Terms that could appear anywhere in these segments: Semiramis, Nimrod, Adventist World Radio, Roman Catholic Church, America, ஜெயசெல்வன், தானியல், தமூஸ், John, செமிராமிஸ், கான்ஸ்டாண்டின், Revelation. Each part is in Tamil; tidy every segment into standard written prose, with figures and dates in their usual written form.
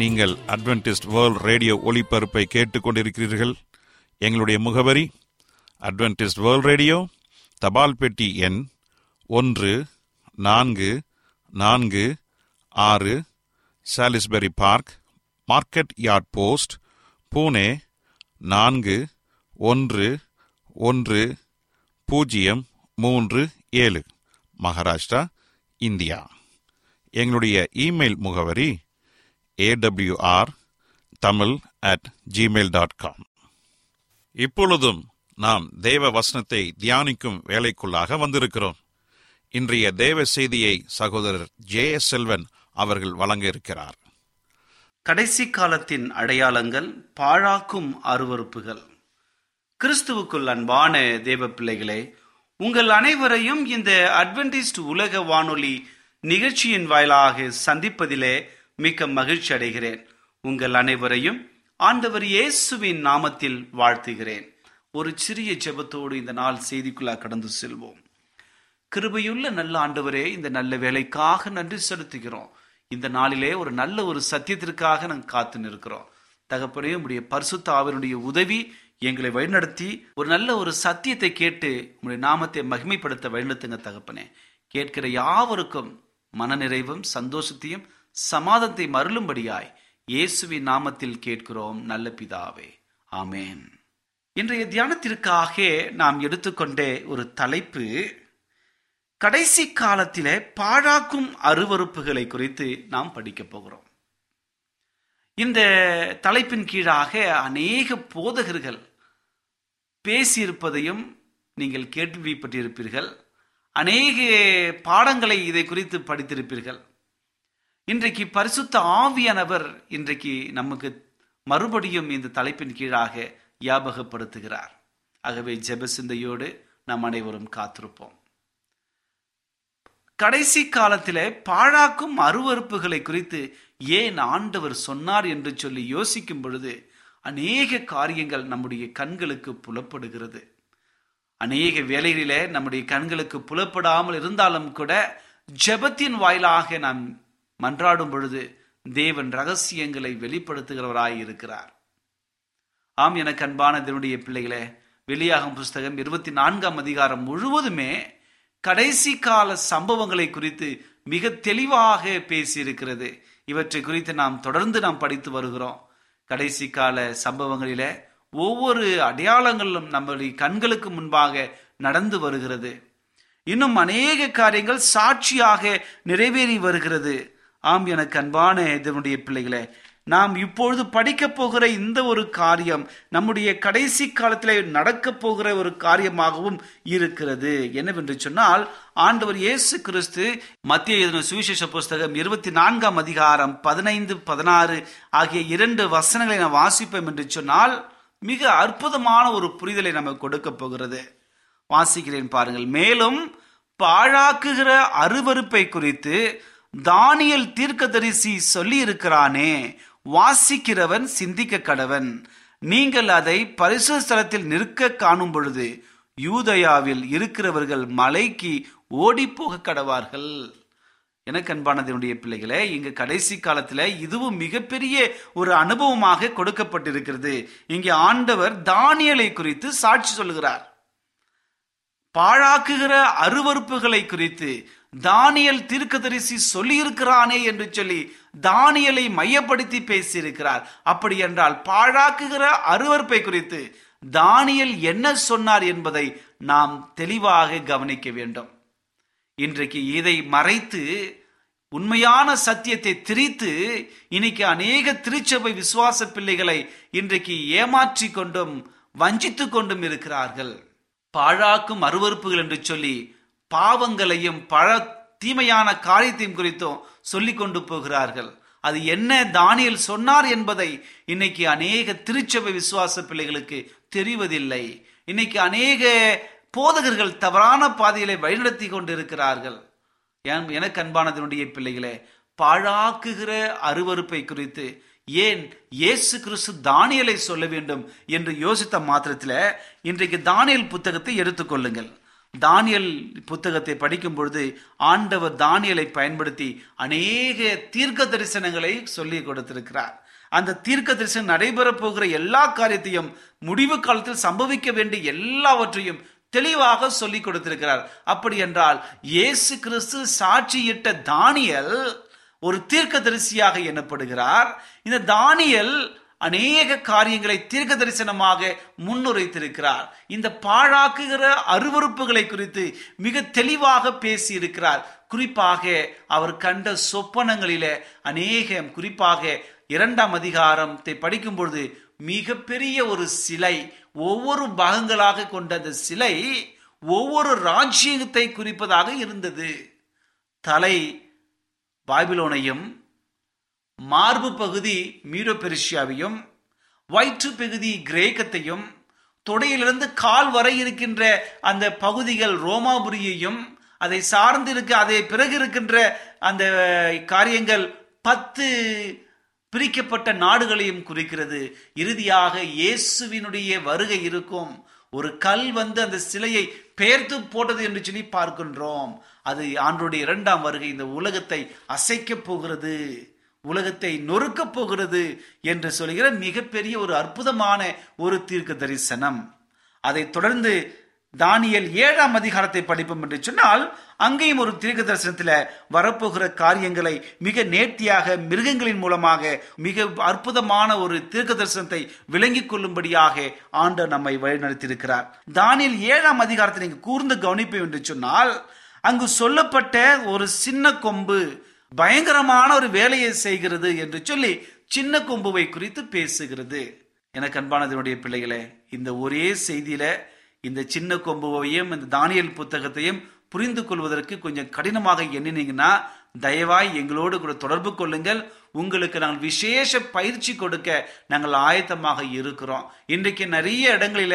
நீங்கள் அட்வென்டிஸ்ட் வேர்ல்ட் ரேடியோ ஒலிபரப்பை கேட்டுக்கொண்டிருக்கிறீர்கள். எங்களுடைய முகவரி: அட்வென்டிஸ்ட் வேர்ல்ட் ரேடியோ, தபால் பெட்டி எண் 1446, Salisbury park, market yard post, Pune 411037, Maharashtra, India. எங்களுடைய இமெயில் முகவரி awr tamil@gmail.com. இப்பொழுதும் நாம் தேவ வசனத்தை தியானிக்கும் வேலைக்குள்ளாக வந்திருக்கிறோம். இன்றைய தேவ செய்தியை சகோதரர் ஜெயசெல்வன் அவர்கள் வழங்க இருக்கிறார். கடைசி காலத்தின் அடையாளங்கள், பாழாக்கும் அருவருப்புகள். கிறிஸ்துவுக்குள் அன்பான தேவ பிள்ளைகளே, உங்கள் அனைவரையும் இந்த அட்வென்டிஸ்ட் உலக வானொலி நிகழ்ச்சியின் வாயிலாக சந்திப்பதிலே மிக்க மகிழ்ச்சி அடைகிறேன். உங்கள் அனைவரையும் ஆண்டவர் இயேசுவின் நாமத்தில் வாழ்த்துகிறேன். ஒரு சிறிய ஜெபத்தோடு இந்த நாள் செய்திக்குள்ளே கடந்து செல்வோம். கிருபையுள்ள நல்ல ஆண்டவரே, இந்த நல்ல வேலைக்காக நன்றி செலுத்துகிறோம். இந்த நாளிலே ஒரு நல்ல ஒரு சத்தியத்திற்காக நாங்கள் காத்து நிற்கிறோம் தகப்பனே. உம்முடைய பரிசுத்த ஆவியினுடைய உதவி எங்களை வழிநடத்தி ஒரு நல்ல ஒரு சத்தியத்தை கேட்டு உம்முடைய நாமத்தை மகிமைப்படுத்த வழிநடத்துங்க தகப்பனே. கேட்கிற யாவருக்கும் மனநிறைவும் சந்தோஷத்தையும் சமாதானத்தை மருளும்படியாய் இயேசுவின் நாமத்தில் கேட்கிறோம் நல்ல பிதாவே, ஆமேன். இன்றைய தியானத்திற்காக நாம் எடுத்துக்கொண்ட ஒரு தலைப்பு, கடைசி காலத்திலே பாழாக்கும் அருவருப்புகளை குறித்து நாம் படிக்க போகிறோம். இந்த தலைப்பின் கீழாக அநேக போதகர்கள் பேசியிருப்பதையும் நீங்கள் கேள்விப்பட்டிருப்பீர்கள். அநேக பாடங்களை இதை குறித்து படித்திருப்பீர்கள். இன்றைக்கு பரிசுத்த ஆவியானவர் இன்றைக்கு நமக்கு மறுபடியும் இந்த தலைப்பின் கீழாக ஞாபகப்படுத்துகிறார். ஆகவே ஜெப சிந்தையோடு நாம் அனைவரும் காத்திருப்போம். கடைசி காலத்திலே பாழாக்கும் அருவருப்புகளை குறித்து ஏன் ஆண்டவர் சொன்னார் என்று சொல்லி யோசிக்கும் பொழுது அநேக காரியங்கள் நம்முடைய கண்களுக்கு புலப்படுகிறது. அநேக வேளைகளிலே நம்முடைய கண்களுக்கு புலப்படாமல் இருந்தாலும் கூட ஜெபத்தின் வாயிலாக நாம் மன்றாடும் பொழுது தேவன் ரகசியங்களை வெளிப்படுத்துகிறவராய் இருக்கிறார். ஆம், எனக்கு அன்பான தேவனுடைய பிள்ளைகளே, வெளியாகும் புஸ்தகம் 24ஆம் அதிகாரம் முழுவதுமே கடைசி கால சம்பவங்களை குறித்து மிக தெளிவாக பேசியிருக்கிறது. இவற்றை குறித்து நாம் தொடர்ந்து படித்து வருகிறோம். கடைசி கால சம்பவங்களில ஒவ்வொரு அடையாளங்களும் நம்முடைய கண்களுக்கு முன்பாக நடந்து வருகிறது. இன்னும் அநேக காரியங்கள் சாட்சியாக நிறைவேறி வருகிறது. ஆம், எனக்கு அன்பான இதனுடைய பிள்ளைகளே, நாம் இப்பொழுது படிக்க போகிற இந்த ஒரு காரியம் நம்முடைய கடைசி காலத்தில் நடக்க போகிற ஒரு காரியமாகவும் இருக்கிறது. என்னவென்று சொன்னால், ஆண்டவர் இயேசு கிறிஸ்து மத்திய எழுதின சுவிசேஷ புஸ்தகம் 24ஆம் அதிகாரம் 15-16 ஆகிய 2 வசனங்களை நாம் வாசிப்போம் என்று சொன்னால் மிக அற்புதமான ஒரு புரிதலை நமக்கு கொடுக்க போகிறது. வாசிக்கிறேன், பாருங்கள். மேலும் பாழாக்குகிற அருவருப்பை குறித்து தானியல் தீர்க்கதரிசி சொல்லி இருக்கிறானே, வாசிக்கிறவன் சிந்திக்க கடவன். நீங்கள் அதை பரிசுத்த ஸ்தலத்தில் நிற்க காணும் பொழுது யூதயாவில் இருக்கிறவர்கள் மலைக்கு ஓடி போக கடவார்கள். எனக்கு அன்பானதனுடைய பிள்ளைகளே, இங்கு கடைசி காலத்துல இதுவும் மிகப்பெரிய ஒரு அனுபவமாக கொடுக்கப்பட்டிருக்கிறது. இங்கே ஆண்டவர் தானியலை குறித்து சாட்சி சொல்கிறார். பாழாக்குகிற அருவருப்புகளை குறித்து தானியல் தீர்க்கதரிசி சொல்லி இருக்கிறானே என்று சொல்லி தானியலை மையப்படுத்தி பேசியிருக்கிறார். அப்படி என்றால் பாழாக்குகிற அருவருப்பை குறித்து தானியல் என்ன சொன்னார் என்பதை நாம் தெளிவாக கவனிக்க வேண்டும். இன்றைக்கு இதை மறைத்து உண்மையான சத்தியத்தை திரித்து இன்னைக்கு அநேக திருச்சபை விசுவாச பிள்ளைகளை இன்றைக்கு ஏமாற்றி கொண்டும் வஞ்சித்து கொண்டும் இருக்கிறார்கள். பாழாக்கும் அருவருப்புகள் என்று சொல்லி பாவங்களையும் பல தீமையான காரியத்தையும் குறித்தும் சொல்லி கொண்டு போகிறார்கள். அது என்ன தானியல் சொன்னார் என்பதை இன்னைக்கு அநேக திருச்சபை விசுவாச பிள்ளைகளுக்கு தெரிவதில்லை. இன்னைக்கு அநேக போதகர்கள் தவறான பாதையிலே வழிநடத்தி கொண்டிருக்கிறார்கள். எனக்கு அன்பானதனுடைய பிள்ளைகளே, பாழாக்குகிற அருவருப்பை குறித்து ஏன் இயேசு கிறிஸ்து தானியலை சொல்ல வேண்டும் என்று யோசித்த மாத்திரத்தில் இன்றைக்கு தானியல் புத்தகத்தை எடுத்துக்கொள்ளுங்கள். தானியல் புத்தகத்தை படிக்கும் பொழுது ஆண்டவர் தானியலை பயன்படுத்தி அநேக தீர்க்க தரிசனங்களை சொல்லி கொடுத்திருக்கிறார். அந்த தீர்க்க தரிசனம் நடைபெறப் போகிற எல்லா காரியத்தையும், முடிவு காலத்தில் சம்பவிக்க வேண்டிய எல்லாவற்றையும் தெளிவாக சொல்லி கொடுத்திருக்கிறார். அப்படி என்றால் இயேசு கிறிஸ்து சாட்சியிட்ட தானியல் ஒரு தீர்க்க தரிசியாக எண்ணப்படுகிறார். இந்த தானியல் அநேக காரியங்களை தீர்க்க தரிசனமாக முன்னுரைத்திருக்கிறார். இந்த பாழாக்குகிற அருவருப்புகளை குறித்து மிக தெளிவாக பேசி இருக்கிறார். குறிப்பாக அவர் கண்ட சொப்பனங்களிலே அநேகம், குறிப்பாக 2ஆம் அதிகாரத்தை படிக்கும் பொழுது மிகப்பெரிய ஒரு சிலை, ஒவ்வொரு பாகங்களாக கொண்ட அந்த சிலை ஒவ்வொரு ராஜ்யத்தை குறிப்பதாக இருந்தது. தலை பாபிலோனையும், மார்பு பகுதி மீடோ பெருஷியாவையும், வயிற்று பகுதி கிரேக்கத்தையும், தொடையிலிருந்து கால் வரை இருக்கின்ற அந்த பகுதிகள் ரோமாபுரியையும், அதை சார்ந்திருக்க அதை பிறகு இருக்கின்ற அந்த காரியங்கள் 10 பிரிக்கப்பட்ட நாடுகளையும் குறிக்கிறது. இறுதியாக இயேசுவினுடைய வருகை இருக்கும். ஒரு கல் வந்து அந்த சிலையை பெயர்த்து போட்டது என்று சொல்லி பார்க்கின்றோம். அது ஆண்டவருடைய இரண்டாம் வருகை இந்த உலகத்தை அசைக்கப் போகிறது, உலகத்தை நொறுக்கப் போகிறது என்று சொல்கிற மிகப்பெரிய ஒரு அற்புதமான ஒரு தீர்க்க தரிசனம். அதை தொடர்ந்து தானியல் 7ஆம் அதிகாரத்தை படிப்போம் என்று சொன்னால், அங்கேயும் ஒரு தீர்க்க தரிசனத்துல வரப்போகிற காரியங்களை மிக நேர்த்தியாக மிருகங்களின் மூலமாக மிக அற்புதமான ஒரு தீர்க்க தரிசனத்தை விளங்கிக் கொள்ளும்படியாக ஆண்டவர் நம்மை வழிநடத்தியிருக்கிறார். தானியல் 7ஆம் அதிகாரத்தை நீங்க கூர்ந்து கவனிப்போம் என்று சொன்னால், அங்கு சொல்லப்பட்ட ஒரு சின்ன கொம்பு பயங்கரமான ஒரு வேலையை செய்கிறது என்று சொல்லி சின்ன கொம்புவை குறித்து பேசுகிறது. எனக்கு அன்பானதனுடைய பிள்ளைகளே, இந்த ஒரே செய்தியில இந்த சின்ன கொம்புவையும் இந்த தானியல் புத்தகத்தையும் புரிந்து கொள்வதற்கு கொஞ்சம் கடினமாக எண்ணினீங்கன்னா தயவாய் எங்களோடு கூட தொடர்பு கொள்ளுங்கள். உங்களுக்கு நாங்கள் விசேஷ பயிற்சி கொடுக்க நாங்கள் ஆயத்தமாக இருக்கிறோம். இன்றைக்கு நிறைய இடங்களில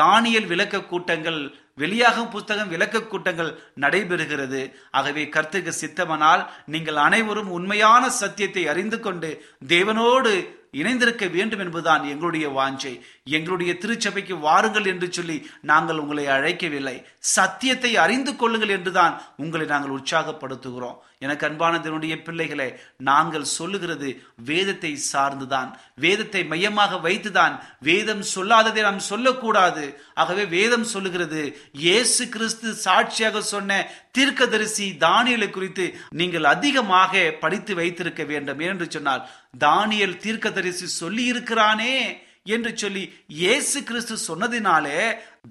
தானியல் விளக்க கூட்டங்கள், வெளியாகும் புத்தகம் விளக்க கூட்டங்கள் நடைபெறுகிறது. ஆகவே கர்த்தருக்கு சித்தமானால் நீங்கள் அனைவரும் உண்மையான சத்தியத்தை அறிந்து கொண்டு தேவனோடு இணைந்திருக்க வேண்டும் என்பதுதான் எங்களுடைய வாஞ்சை. எங்களுடைய திருச்சபைக்கு வாருங்கள் என்று சொல்லி நாங்கள் உங்களை அழைக்கவில்லை, சத்தியத்தை அறிந்து கொள்ளுங்கள் என்றுதான் உங்களை நாங்கள் உற்சாகப்படுத்துகிறோம். எனக்கு அன்பானதனுடைய பிள்ளைகளை, நாங்கள் சொல்லுகிறது வேதத்தை சார்ந்துதான், வேதத்தை மையமாக வைத்துதான். வேதம் சொல்லாததை நாம் சொல்லக்கூடாது. ஆகவே வேதம் சொல்லுகிறது, இயேசு கிறிஸ்து சாட்சியாக சொன்ன தீர்க்கதரிசி தானியலை குறித்து நீங்கள் அதிகமாக படித்து வைத்திருக்க வேண்டும். என்று சொன்னால் தானியல் தீர்க்கதரிசி சொல்லி இருக்கிறானே என்று சொல்லி இயேசு கிறிஸ்து சொன்னதினாலே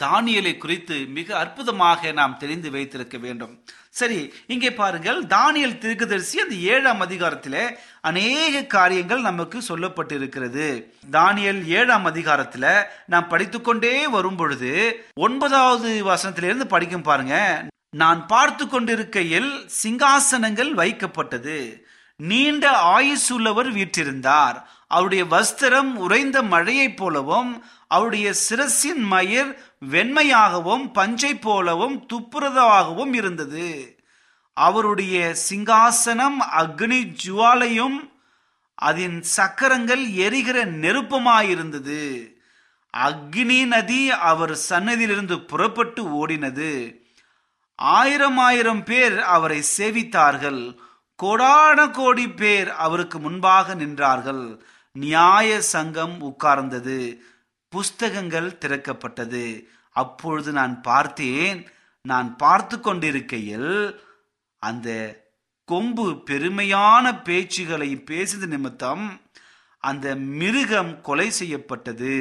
தானியலை குறித்து மிக அற்புதமாக நாம் தெரிந்து வைத்திருக்க வேண்டும். சரி, இங்கே பாருங்கள், தானியல் தீர்க்கதரிசி அந்த 7ஆம் அதிகாரத்தில் அநேக காரியங்கள் நமக்கு சொல்லப்பட்டிருக்கிறது. தானியல் 7ஆம் அதிகாரத்தில் நாம் படித்துக்கொண்டே வரும் பொழுது 9வது வசனத்திலிருந்து படிக்கும் பாருங்க. நான் பார்த்து கொண்டிருக்கையில் சிங்காசனங்கள் வைக்கப்பட்டது, நீண்ட ஆயுசுள்ளவர் வீற்றிருந்தார், அவருடைய வஸ்திரம் உறைந்த மழையைப் போலவும் அவருடைய சிரசின் மயிர் வெண்மையாகவும் பஞ்சை போலவும் துப்புரதாகவும் இருந்தது. அவருடைய சிங்காசனம் அக்னி ஜுவாலையும் அதன் சக்கரங்கள் எரிகிற நெருப்புமாயிருந்தது. அக்னி நதி அவர் சன்னதியிலிருந்து புறப்பட்டு ஓடினது. 1000,000 பேர் அவரை சேவித்தார்கள், கோடான கோடி பேர் அவருக்கு முன்பாக நின்றார்கள். நியாய சங்கம் உட்கார்ந்தது, புஸ்தகங்கள் திறக்கப்பட்டது. அப்பொழுது நான் பார்த்தேன், நான் பார்த்து கொண்டிருக்கையில் அந்த கொம்பு பெருமையான பேச்சுகளை பேசியது நிமித்தம் அந்த மிருகம் கொலை செய்யப்பட்டது,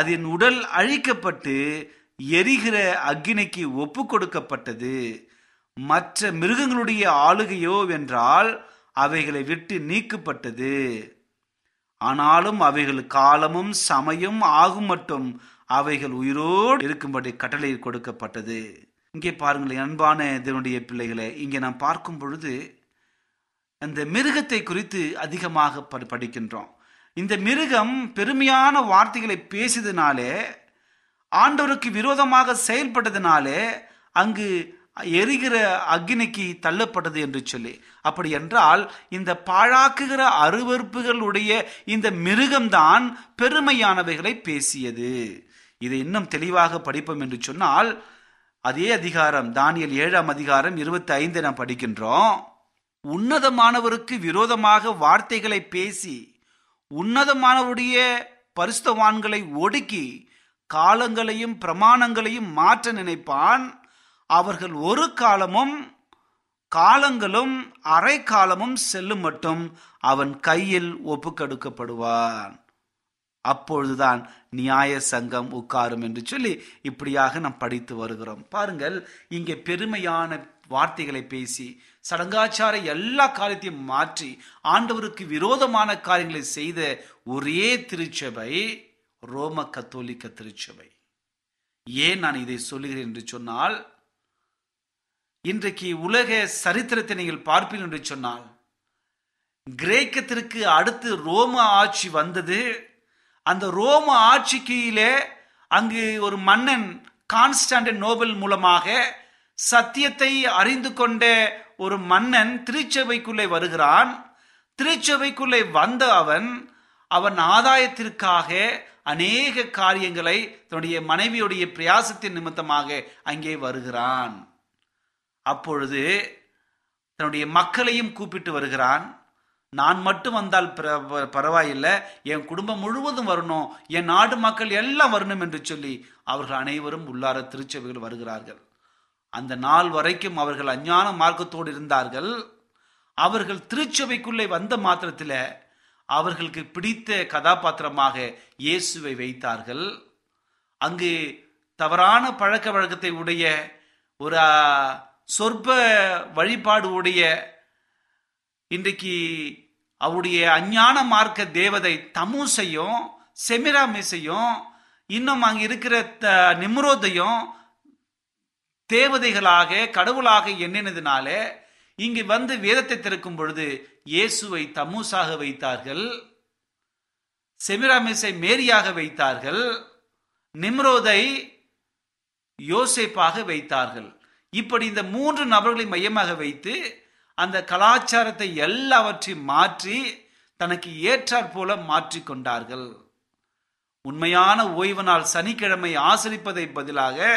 அதன் உடல் அழிக்கப்பட்டு எரிகிற அக்கினிக்கு ஒப்பு கொடுக்கப்பட்டது. மற்ற மிருகங்களுடைய ஆளுகையோ என்றால் அவைகளை விட்டு நீக்கப்பட்டது. ஆனாலும் அவைகள் காலமும் சமயம் ஆகும் மட்டும் அவைகள் உயிரோடு இருக்கும்படி கட்டளை கொடுக்கப்பட்டது. இங்கே பாருங்களேன் அன்பான தேவனுடைய பிள்ளைகளை, இங்கே நாம் பார்க்கும் பொழுது அந்த மிருகத்தை குறித்து அதிகமாக படிக்கின்றோம். இந்த மிருகம் பெருமையான வார்த்தைகளை பேசியதுனாலே, ஆண்டவருக்கு விரோதமாக செயல்பட்டதினாலே அங்கு எரிகிற அக்னிக்கு தள்ளப்பட்டது என்று சொல்லி. அப்படி என்றால் இந்த பாழாக்குகிற அருவறுப்புகளுடைய இந்த மிருகம்தான் பெருமையானவைகளை பேசியது. இதை இன்னும் தெளிவாக படிப்போம் என்று சொன்னால், அதே அதிகாரம் தானியல் 7ஆம் அதிகாரம் 25 நாம் படிக்கின்றோம். உன்னதமானவருக்கு விரோதமாக வார்த்தைகளை பேசி உன்னதமானவருடைய பரிசுத்தவான்களை ஒடுக்கி காலங்களையும் பிரமாணங்களையும் மாற்ற நினைப்பான். அவர்கள் ஒரு காலமும் காலங்களும் அரை காலமும் செல்லும் மட்டும் அவன் கையில் ஒப்புக்கொடுக்கப்படுவான், அப்பொழுதுதான் நியாய சங்கம் உட்காரும் என்று சொல்லி இப்படியாக நாம் படித்து வருகிறோம். பாருங்கள், இங்கே பெருமையான வார்த்தைகளை பேசி சடங்காச்சார எல்லா காரியத்தையும் மாற்றி ஆண்டவருக்கு விரோதமான காரியங்களை செய்த ஒரே திருச்சபை ரோம கத்தோலிக்க திருச்சபை. ஏன் நான் இதை சொல்லுகிறேன் என்று சொன்னால், இன்றைக்கு உலக சரித்திரத்தை நீங்கள் பார்ப்பீர்கள் என்று சொன்னால், கிரேக்கத்திற்கு அடுத்து ரோம ஆட்சி வந்தது. அந்த ரோம ஆட்சிக்கீழே அங்கு ஒரு மன்னன் கான்ஸ்டாண்டின் நோபல் மூலமாக சத்தியத்தை அறிந்து கொண்ட ஒரு மன்னன் திருச்சபைக்குள்ளே வருகிறான். திருச்சபைக்குள்ளே வந்த அவன் அவன் ஆதாயத்திற்காக அநேக காரியங்களை தன்னுடைய மனைவியுடைய பிரயாசத்தின் நிமித்தமாக அங்கே வருகிறான். அப்பொழுது தன்னுடைய மக்களையும் கூப்பிட்டு வருகிறான். நான் மட்டும் வந்தால் பரவாயில்லை, என் குடும்பம் முழுவதும் வரணும், என் நாடு மக்கள் எல்லாம் வரணும் என்று சொல்லி அவர்கள் அனைவரும் உள்ளார திருச்சபைகள் வருகிறார்கள். அந்த நாள் வரைக்கும் அவர்கள் அஞ்ஞான மார்க்கத்தோடு இருந்தார்கள். அவர்கள் திருச்சபைக்குள்ளே வந்த மாத்திரத்தில் அவர்களுக்கு பிடித்த கதாபாத்திரமாக இயேசுவை வைத்தார்கள். அங்கு தவறான பழக்க வழக்கத்தை உடைய ஒரு சொற்ப வழிபாடு உடைய இன்றைக்கு அவருடைய அஞ்ஞான மார்க்க தேவதை தமூசையும் செமிராமிசையும் இன்னும் அங்கே இருக்கிற நிம்ரோதையும் தேவதைகளாக கடவுளாக எண்ணினதுனாலே இங்கு வந்து வேதத்தை திறக்கும் பொழுது இயேசுவை தமூசாக வைத்தார்கள், செமிராமிசை மேரியாக வைத்தார்கள், நிம்ரோதை யோசேப்பாக வைத்தார்கள். இப்படி இந்த மூன்று நபர்களை மையமாக வைத்து அந்த கலாச்சாரத்தை எல்லாவற்றையும் மாற்றி தனக்கு ஏற்றாற் போல மாற்றி கொண்டார்கள். உண்மையான ஓய்வு நாள் சனிக்கிழமை ஆசரிப்பதை பதிலாக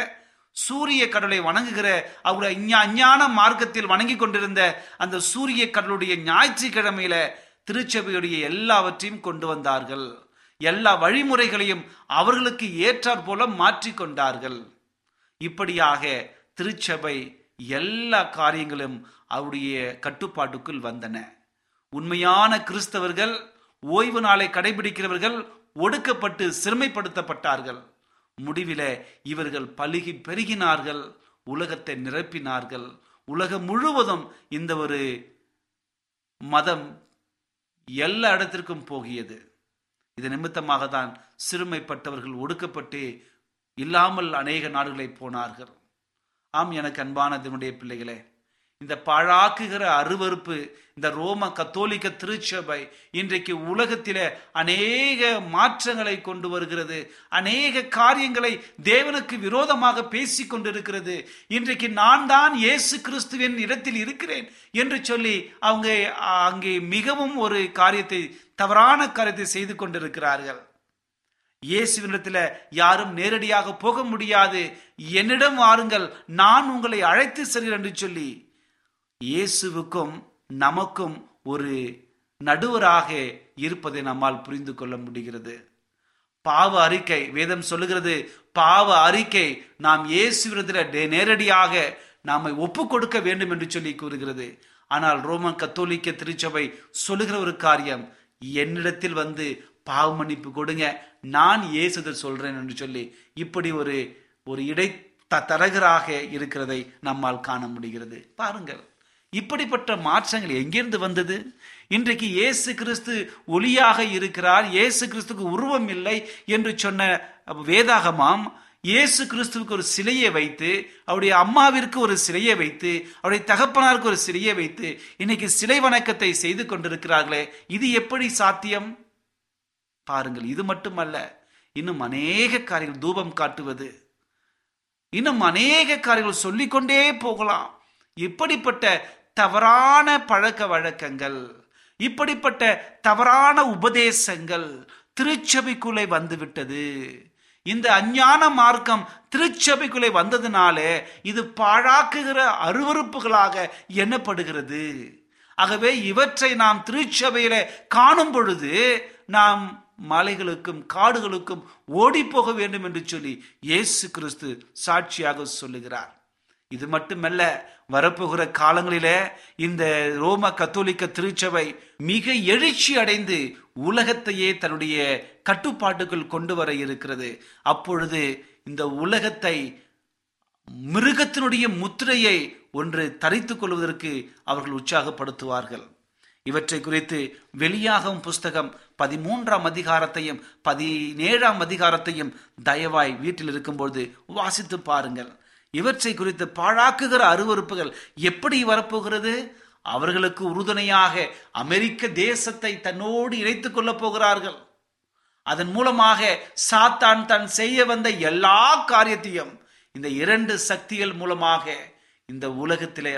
சூரிய கடலை வணங்குகிற அவருடைய அஞ்ஞான மார்க்கத்தில் வணங்கி கொண்டிருந்த அந்த சூரிய கடலுடைய ஞாயிற்றுக்கிழமையில திருச்சபையுடைய எல்லாவற்றையும் கொண்டு வந்தார்கள். எல்லா வழிமுறைகளையும் அவர்களுக்கு ஏற்றாற் போல மாற்றி கொண்டார்கள். இப்படியாக திருச்சபை எல்லா காரியங்களும் அவருடைய கட்டுப்பாட்டுக்குள் வந்தன. உண்மையான கிறிஸ்தவர்கள் ஓய்வு நாளை கடைபிடிக்கிறவர்கள் ஒடுக்கப்பட்டு சிறுமைப்படுத்தப்பட்டார்கள். முடிவில இவர்கள் பலுகி பெருகினார்கள், உலகத்தை நிரப்பினார்கள். உலகம் முழுவதும் இந்த ஒரு மதம் எல்லா இடத்திற்கும் போகியது. இது நிமித்தமாக தான் சிறுமைப்பட்டவர்கள் ஒடுக்கப்பட்டு இல்லாமல் அநேக நாடுகளை போனார்கள். ஆம், எனக்கு அன்பானதனுடைய பிள்ளைகளே, இந்த பாழாக்குகிற அருவருப்பு இந்த ரோம கத்தோலிக்க திருச்சபை இன்றைக்கு உலகத்திலே அநேக மாற்றங்களை கொண்டு வருகிறது. அநேக காரியங்களை தேவனுக்கு விரோதமாக பேசி கொண்டிருக்கிறது. இன்றைக்கு நான் தான் இயேசு கிறிஸ்துவின் இடத்தில் இருக்கிறேன் என்று சொல்லி அவங்க அங்கே மிகவும் ஒரு காரியத்தை தவறான காரியத்தை செய்து கொண்டிருக்கிறார்கள். இயேசுவினிடத்தில் யாரும் நேரடியாக போக முடியாது, என்னிடம் வாருங்கள், நான் உங்களை அழைத்து செல்கிறேன் என்று சொல்லி இயேசுவுக்கும் நமக்கும் ஒரு நடுவராக இருப்பதை நம்மால் புரிந்து கொள்ள முடிகிறது. பாவ அறிக்கை, வேதம் சொல்லுகிறது, பாவ அறிக்கை நாம் இயேசுவினிடத்தில் நேரடியாக நாமை ஒப்பு கொடுக்க வேண்டும் என்று சொல்லி கூறுகிறது. ஆனால் ரோமன் கத்தோலிக்க திருச்சபை சொல்லுகிற ஒரு காரியம், என்னிடத்தில் வந்து பாவ மன்னிப்பு கொடுங்க, நான் இயேசுதர் சொல்றேன் என்று சொல்லி இப்படி ஒரு இடை தரகராக இருக்கிறதை நம்மால் காண முடிகிறது. பாருங்கள், இப்படிப்பட்ட மாற்றங்கள் எங்கிருந்து வந்தது? இன்றைக்கு இயேசு கிறிஸ்து ஒளியாக இருக்கிறார், இயேசு கிறிஸ்துக்கு உருவம் இல்லை என்று சொன்ன வேதாகமாம் இயேசு கிறிஸ்துவுக்கு ஒரு சிலையை வைத்து, அவருடைய அம்மாவிற்கு ஒரு சிலையை வைத்து, அவருடைய தகப்பனாருக்கு ஒரு சிலையை வைத்து இன்னைக்கு சிலை வணக்கத்தை செய்து கொண்டிருக்கிறார்களே, இது எப்படி சாத்தியம்? பாருங்கள், இது மட்டுமல்ல, இன்னும் அநேக காரியங்கள், தூபம் காட்டுவது, இன்னும் அநேக காரியங்கள் சொல்லிக்கொண்டே போகலாம். இப்படிப்பட்ட தவறான பழக்க வழக்கங்கள், இப்படிப்பட்ட தவறான உபதேசங்கள் திருச்சபைக்குள்ளே வந்துவிட்டது. இந்த அஞ்ஞான மார்க்கம் திருச்சபைக்குள்ளே வந்ததுனாலே இது பாழாக்குகிற அருவருப்புகளாக எண்ணப்படுகிறது. ஆகவே இவற்றை நாம் திருச்சபையில காணும் பொழுது நாம் மலைகளுக்கும் காடுகளுக்கும் ஓடி போக வேண்டும் என்று சொல்லி இயேசு கிறிஸ்து சாட்சியாக சொல்லுகிறார். இது மட்டுமல்ல, வரப்போகிற காலங்களிலே இந்த ரோம கத்தோலிக்க திருச்சபை மிக எழுச்சி அடைந்து உலகத்தையே தன்னுடைய கட்டுப்பாட்டுக்குள் கொண்டு வர இருக்கிறது. அப்பொழுது இந்த உலகத்தை மிருகத்தினுடைய முத்திரையை ஒன்று தரித்துக் கொள்வதற்கு அவர்கள் உற்சாகப்படுத்துவார்கள். இவற்றை குறித்து வெளியாகும் புஸ்தகம் 13 அதிகாரத்தையும் 17 அதிகாரத்தையும் தயவாய் வீட்டில் இருக்கும்போது வாசித்து பாருங்கள். இவற்றை குறித்து பாழாக்குகிற அருவருப்புகள் எப்படி வரப்போகிறது? அவர்களுக்கு உறுதுணையாக அமெரிக்க தேசத்தை தன்னோடு இணைத்துக் கொள்ளப் போகிறார்கள். அதன் மூலமாக சாத்தான் தான் செய்ய வந்த எல்லா காரியத்தையும் இந்த 2 சக்திகள் மூலமாக இந்த உலகத்திலே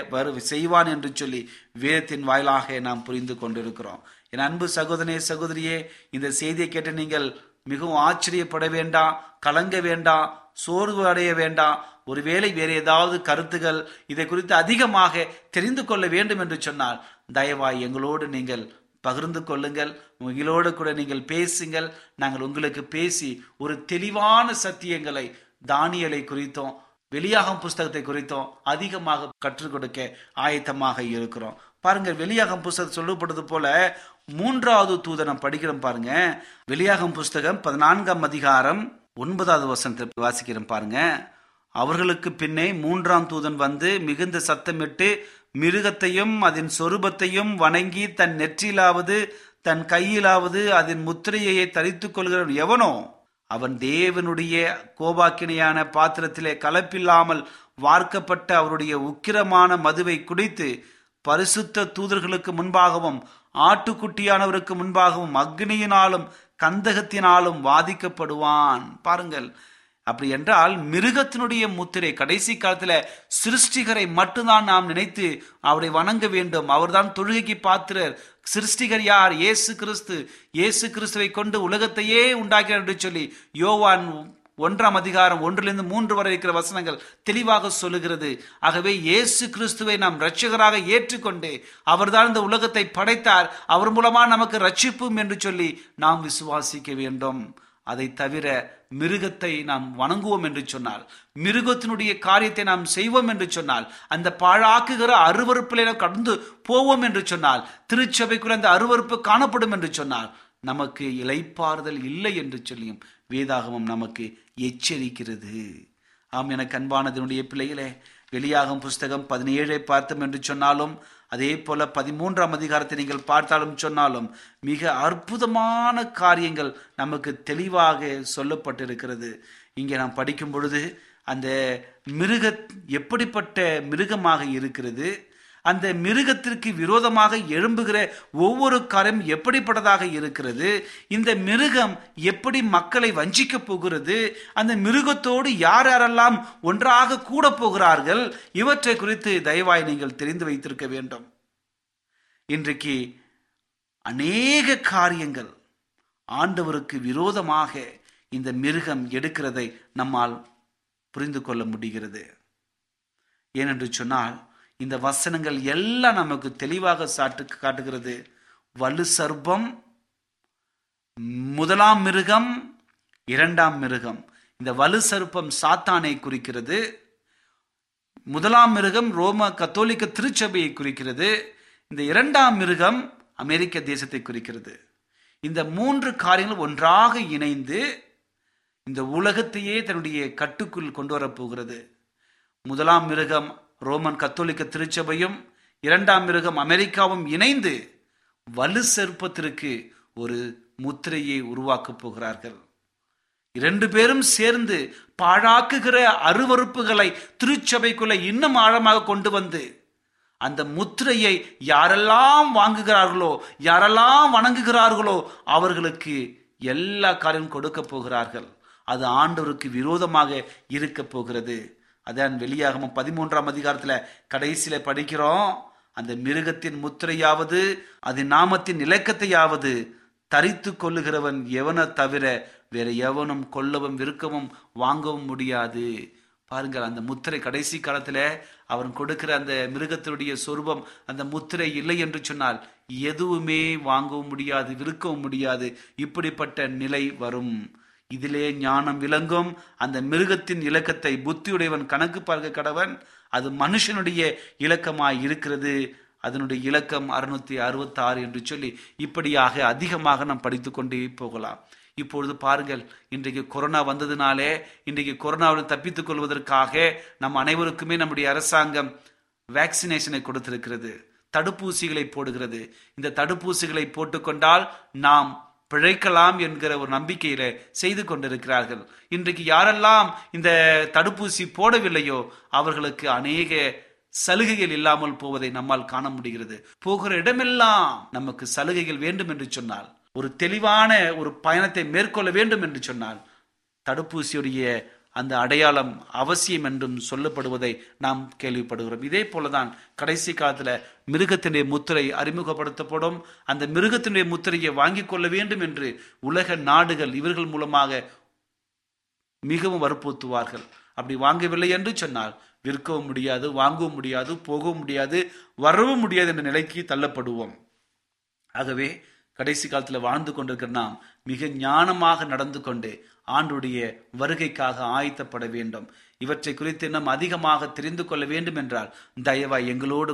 செய்வான் என்று சொல்லி வேதத்தின் வாயிலாக நாம் புரிந்து கொண்டிருக்கிறோம். என் அன்பு சகோதரனே சகோதரியே, இந்த செய்தியை கேட்டு நீங்கள் மிகவும் ஆச்சரியப்பட வேண்டாம், கலங்க வேண்டாம், சோர்வு அடைய வேண்டாம். ஒருவேளை வேறு ஏதாவது கருத்துகள் இதை குறித்து அதிகமாக தெரிந்து கொள்ள வேண்டும் என்று சொன்னால் தயவாய் எங்களோடு நீங்கள் பகிர்ந்து கொள்ளுங்கள். உங்களோடு கூட நீங்கள் பேசுங்கள். நாங்கள் உங்களுக்கு பேசி ஒரு தெளிவான சத்தியங்களை தானியலை குறித்தும் வெளியாகும் புஸ்தகத்தை குறித்தும் அதிகமாக கற்றுக் கொடுக்க ஆயத்தமாக இருக்கிறோம். பாருங்கள், வெளியாகும் புஸ்தகம் சொல்லப்படுவது போல மூன்றாவது தூதனம் படிக்கிறோம். பாருங்க, வெளியாகும் புஸ்தகம் 14ஆம் அதிகாரம் 9வது வசனத்தை வாசிக்கிறோம். பாருங்க, அவர்களுக்கு பின்னே மூன்றாம் தூதன் வந்து மிகுந்த சத்தமிட்டு மிருகத்தையும் அதன் சொரூபத்தையும் வணங்கி தன் நெற்றியிலாவது தன் கையிலாவது அதன் முத்திரையை தரித்துக் கொள்கிறவன் எவனோ அவன் தேவனுடைய கோபாக்கினையான பாத்திரத்திலே கலப்பில்லாமல் வார்க்கப்பட்ட அவருடைய உக்கிரமான மதுவை குடித்து பரிசுத்த தூதர்களுக்கு முன்பாகவும் ஆட்டுக்குட்டியானவருக்கு முன்பாகவும் அக்னியினாலும் கந்தகத்தினாலும் வாதிக்கப்படுவான். பாருங்கள், அப்படி என்றால் மிருகத்தினுடைய முத்திரை, கடைசி காலத்துல சிருஷ்டிகரை மட்டும்தான் நாம் நினைத்து அவரை வணங்க வேண்டும். அவர்தான் தொழுகைக்கு பாத்திரர். சிருஷ்டிகர் யார்? இயேசு கிறிஸ்து. இயேசு கிறிஸ்துவை கொண்டு உலகத்தையே உண்டாக்கிறார் என்று சொல்லி யோவான் 1ஆம் அதிகாரம் 1-3 வரை இருக்கிற வசனங்கள் தெளிவாக சொல்லுகிறது. ஆகவே இயேசு கிறிஸ்துவை நாம் இரட்சகராக ஏற்றுக்கொண்டு அவர்தான் இந்த உலகத்தை படைத்தார், அவர் மூலமா நமக்கு இரட்சிப்பும் என்று சொல்லி நாம் விசுவாசிக்க வேண்டும். அதை தவிர மிருகத்தை நாம் வணங்குவோம் என்று சொன்னால், மிருகத்தினுடைய காரியத்தை நாம் செய்வோம் என்று சொன்னால், அந்த பாழாக்குகிற அருவறுப்பிலே கடந்து போவோம் என்று சொன்னால், திருச்சபைக்குள்ள அந்த அருவறுப்பு காணப்படும் என்று சொன்னால் நமக்கு இளைப்பாறுதல் இல்லை என்று சொல்லியும் வேதாகமம் நமக்கு எச்சரிக்கிறது. ஆம், எனக்கு அன்பானதனுடைய பிள்ளைகளே, வெளியாகும் புஸ்தகம் 17 பார்த்தோம் என்று சொன்னாலும் அதே போல 13ஆம் அதிகாரத்தை நீங்கள் பார்த்தாலும் சொன்னாலும் மிக அற்புதமான காரியங்கள் நமக்கு தெளிவாக சொல்லப்பட்டிருக்கிறது. இங்கே நாம் படிக்கும் பொழுது அந்த மிருக எப்படிப்பட்ட மிருகமாக இருக்கிறது, அந்த மிருகத்திற்கு விரோதமாக எழும்புகிற ஒவ்வொரு காரியம் எப்படிப்பட்டதாக இருக்கிறது, இந்த மிருகம் எப்படி மக்களை வஞ்சிக்க போகிறது, அந்த மிருகத்தோடு யார் யாரெல்லாம் ஒன்றாக கூட போகிறார்கள், இவற்றை குறித்து தயவாய் நீங்கள் தெரிந்து வைத்திருக்க வேண்டும். இன்றைக்கு அநேக காரியங்கள் ஆண்டவருக்கு விரோதமாக இந்த மிருகம் எடுக்கிறதை நம்மால் புரிந்து கொள்ள முடிகிறது. ஏனென்று சொன்னால் இந்த வசனங்கள் எல்லாம் நமக்கு தெளிவாக காட்டுகிறது. வலு சர்பம், முதலாம் மிருகம், இரண்டாம் மிருகம். இந்த வலு சர்பம் சாத்தானை குறிக்கிறது. முதலாம் மிருகம் ரோம கத்தோலிக்க திருச்சபையை குறிக்கிறது. இந்த இரண்டாம் மிருகம் அமெரிக்க தேசத்தை குறிக்கிறது. இந்த மூன்று காரியங்கள் ஒன்றாக இணைந்து இந்த உலகத்தையே தன்னுடைய கட்டுக்குள் கொண்டு வரப்போகிறது. முதலாம் மிருகம் ரோமன் கத்தோலிக்க திருச்சபையும் இரண்டாம் மிருகம் அமெரிக்காவும் இணைந்து வலு சர்ப்பத்திற்கு ஒரு முத்திரையை உருவாக்கப் போகிறார்கள். இரண்டு பேரும் சேர்ந்து பாழாக்குகிற அருவறுப்புகளை திருச்சபைக்குள்ள இன்னும் ஆழமாக கொண்டு வந்து அந்த முத்திரையை யாரெல்லாம் வாங்குகிறார்களோ, யாரெல்லாம் வணங்குகிறார்களோ அவர்களுக்கு எல்லா காரியம் கொடுக்க போகிறார்கள். அது ஆண்டவருக்கு விரோதமாக இருக்க போகிறது. அதான் வெளியாகமம் 13ஆம் அதிகாரத்தில் கடைசியில படிக்கிறோம், அந்த மிருகத்தின் முத்திரையாவது அதன் நாமத்தின் இலக்கத்தையாவது தரித்து கொள்ளுகிறவன் எவனை தவிர வேற எவனும் கொல்லவும் விற்கவும் வாங்கவும் முடியாது. பாருங்கள், அந்த முத்திரை கடைசி காலத்துல அவன் கொடுக்கிற அந்த மிருகத்தினுடைய சொரூபம், அந்த முத்திரை இல்லை என்று சொன்னால் எதுவுமே வாங்கவும் முடியாது, விற்கவும் முடியாது. இப்படிப்பட்ட நிலை வரும். இதிலே ஞானம் விளங்கும். அந்த மிருகத்தின் இலக்கத்தை புத்தியுடையவன் கணக்கு பார்க்க கடவன். அது மனுஷனுடைய இலக்கமாய் இருக்கிறது. அதனுடைய இலக்கம் 666 என்று சொல்லி இப்படியாக அதிகமாக நாம் படித்து கொண்டே போகலாம். இப்பொழுது பாருங்கள், இன்றைக்கு கொரோனா வந்ததுனாலே இன்றைக்கு கொரோனாவில் தப்பித்துக் கொள்வதற்காக நம் அனைவருக்குமே நம்முடைய அரசாங்கம் வேக்சினேஷனை கொடுத்திருக்கிறது, தடுப்பூசிகளை போடுகிறது. இந்த தடுப்பூசிகளை போட்டுக்கொண்டால் நாம் பிழைக்கலாம் என்கிற ஒரு நம்பிக்கையில செய்து கொண்டிருக்கிறார்கள். இன்றைக்கு யாரெல்லாம் இந்த தடுப்பூசி போடவில்லையோ அவர்களுக்கு அநேக சலுகைகள் இல்லாமல் போவதை நம்மால் காண முடிகிறது. போகிற இடமெல்லாம் நமக்கு சலுகைகள் வேண்டும் என்று சொன்னால், ஒரு தெளிவான ஒரு பயணத்தை மேற்கொள்ள வேண்டும் என்று சொன்னால், தடுப்பூசியுடைய அந்த அடையாளம் அவசியம் என்றும் சொல்லப்படுவதை நாம் கேள்விப்படுகிறோம். இதே போலதான் கடைசி காலத்தில் மிருகத்தினுடைய முத்திரை அறிமுகப்படுத்தப்படும். அந்த மிருகத்தினுடைய முத்திரையை வாங்கி கொள்ள வேண்டும் என்று உலக நாடுகள் இவர்கள் மூலமாக மிகவும் வற்புறுத்துவார்கள். அப்படி வாங்கவில்லை என்று சொன்னால் விற்கவும் முடியாது, வாங்கவும் முடியாது, போகவும் முடியாது, வரவும் முடியாது என்ற நிலைக்கு தள்ளப்படுவோம். ஆகவே கடைசி காலத்தில் வாழ்ந்து கொண்டிருக்கிற நாம் மிக ஞானமாக நடந்து கொண்டு ஆண்டுடைய வருகைக்காக ஆயத்தப்பட வேண்டும். இவற்றை குறித்து நாம் அதிகமாக தெரிந்து கொள்ள வேண்டும் என்றால் தயவாய் எங்களோடு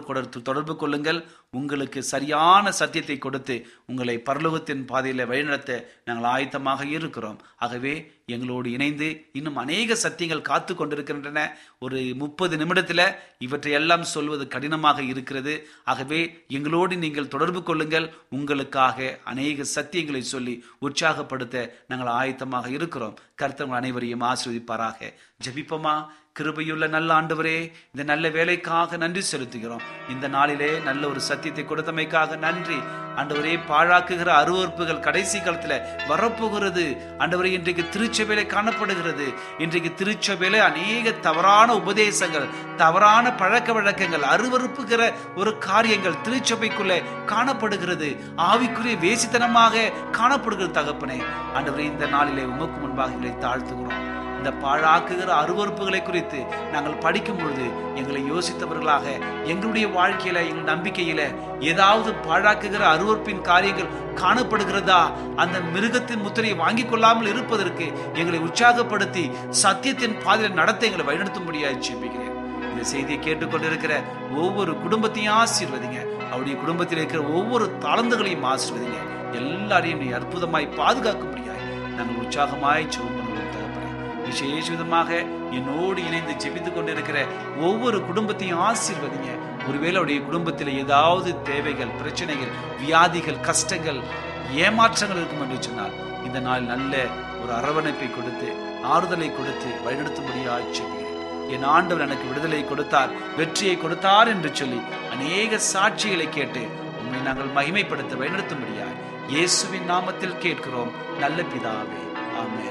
தொடர்பு கொள்ளுங்கள். உங்களுக்கு சரியான சத்தியத்தை கொடுத்து உங்களை பரலோகத்தின் பாதையில் வழிநடத்த நாங்கள் ஆயத்தமாக இருக்கிறோம். ஆகவே எங்களோடு இணைந்து இன்னும் அநேக சத்தியங்கள் காத்து கொண்டிருக்கின்றன. ஒரு 30 நிமிடத்தில் இவற்றை எல்லாம் சொல்வது கடினமாக இருக்கிறது. ஆகவே எங்களோடு நீங்கள் தொடர்பு கொள்ளுங்கள். உங்களுக்காக அநேக சத்தியங்களை சொல்லி உற்சாகப்படுத்த நாங்கள் ஆயத்தமாக இருக்கிறோம். கர்த்தர் அனைவரையும் ஆசீர்வதிப்பாராக. ஜெபிப்போமா. கிருபையுள்ள நல்ல ஆண்டவரே, இந்த நல்ல வேலைக்காக நன்றி செலுத்துகிறோம். இந்த நாளிலே நல்ல ஒரு சத்தியத்தை கொடுத்தமைக்காக நன்றி ஆண்டவரே. பாழாக்குகிற அருவறுப்புகள் கடைசி காலத்தில் வரப்போகிறது ஆண்டவரே. இன்றைக்கு திருச்சபையில காணப்படுகிறது. இன்றைக்கு திருச்சபையில அநேக தவறான உபதேசங்கள், தவறான பழக்க வழக்கங்கள், அருவறுப்புகிற ஒரு காரியங்கள் திருச்சபைக்குள்ளே காணப்படுகிறது. ஆவிக்குரிய வேசித்தனமாக காணப்படுகிற தகப்பனே ஆண்டவரே, இந்த நாளிலே உமக்கு முன்பாக இதை தாழ்த்துகிறோம். இந்த பாழாக்குகிற அருவறுப்புகளை குறித்து நாங்கள் படிக்கும் பொழுது எங்களை யோசித்தவர்களாக எங்களுடைய வாழ்க்கையில, எங்கள் நம்பிக்கையில ஏதாவது பாழாக்குகிற அருவறுப்பின் காரியங்கள் காணப்படுகிறதா? அந்த மிருகத்தின் முத்திரையை வாங்கி கொள்ளாமல் இருப்பதற்கு எங்களை உற்சாகப்படுத்தி சத்தியத்தின் பாதையில் நடத்த எங்களை வழிநடத்தும்படியாக ஜெபிக்கிறேன். இந்த செய்தியை கேட்டுக்கொண்டிருக்கிற ஒவ்வொரு குடும்பத்தையும் ஆசீர்வதிங்க. அவருடைய குடும்பத்தில் இருக்கிற ஒவ்வொரு தாளந்துகளையும் ஆசீர்வதிங்க. எல்லாரையும் நீ அற்புதமாய் பாதுகாக்கும்படியாய் நாங்கள் உற்சாகமாய் சொல்வோம். விசேஷ விதமாக என்னோடு இணைந்து ஜெபித்துக் கொண்டிருக்கிற ஒவ்வொரு குடும்பத்தையும் ஆசீர்வதிங்க. ஒருவேளை அவருடைய குடும்பத்தில் ஏதாவது தேவைகள், பிரச்சனைகள், வியாதிகள், கஷ்டங்கள், ஏமாற்றங்கள் இருக்கும் என்று சொன்னால் இந்த நாள் நல்ல ஒரு அரவணைப்பை கொடுத்து ஆறுதலை கொடுத்து வழிநடத்தும்படியாக ஜெபிக்கிறேன். என் ஆண்டவர் எனக்கு விடுதலை கொடுத்தார், வெற்றியை கொடுத்தார் என்று சொல்லி அநேக சாட்சிகளை கேட்டு உண்மை நாங்கள் மகிமைப்படுத்த வழிநடத்தும்படியாக இயேசுவின் நாமத்தில் கேட்கிறோம் நல்ல பிதாவே, ஆமென்.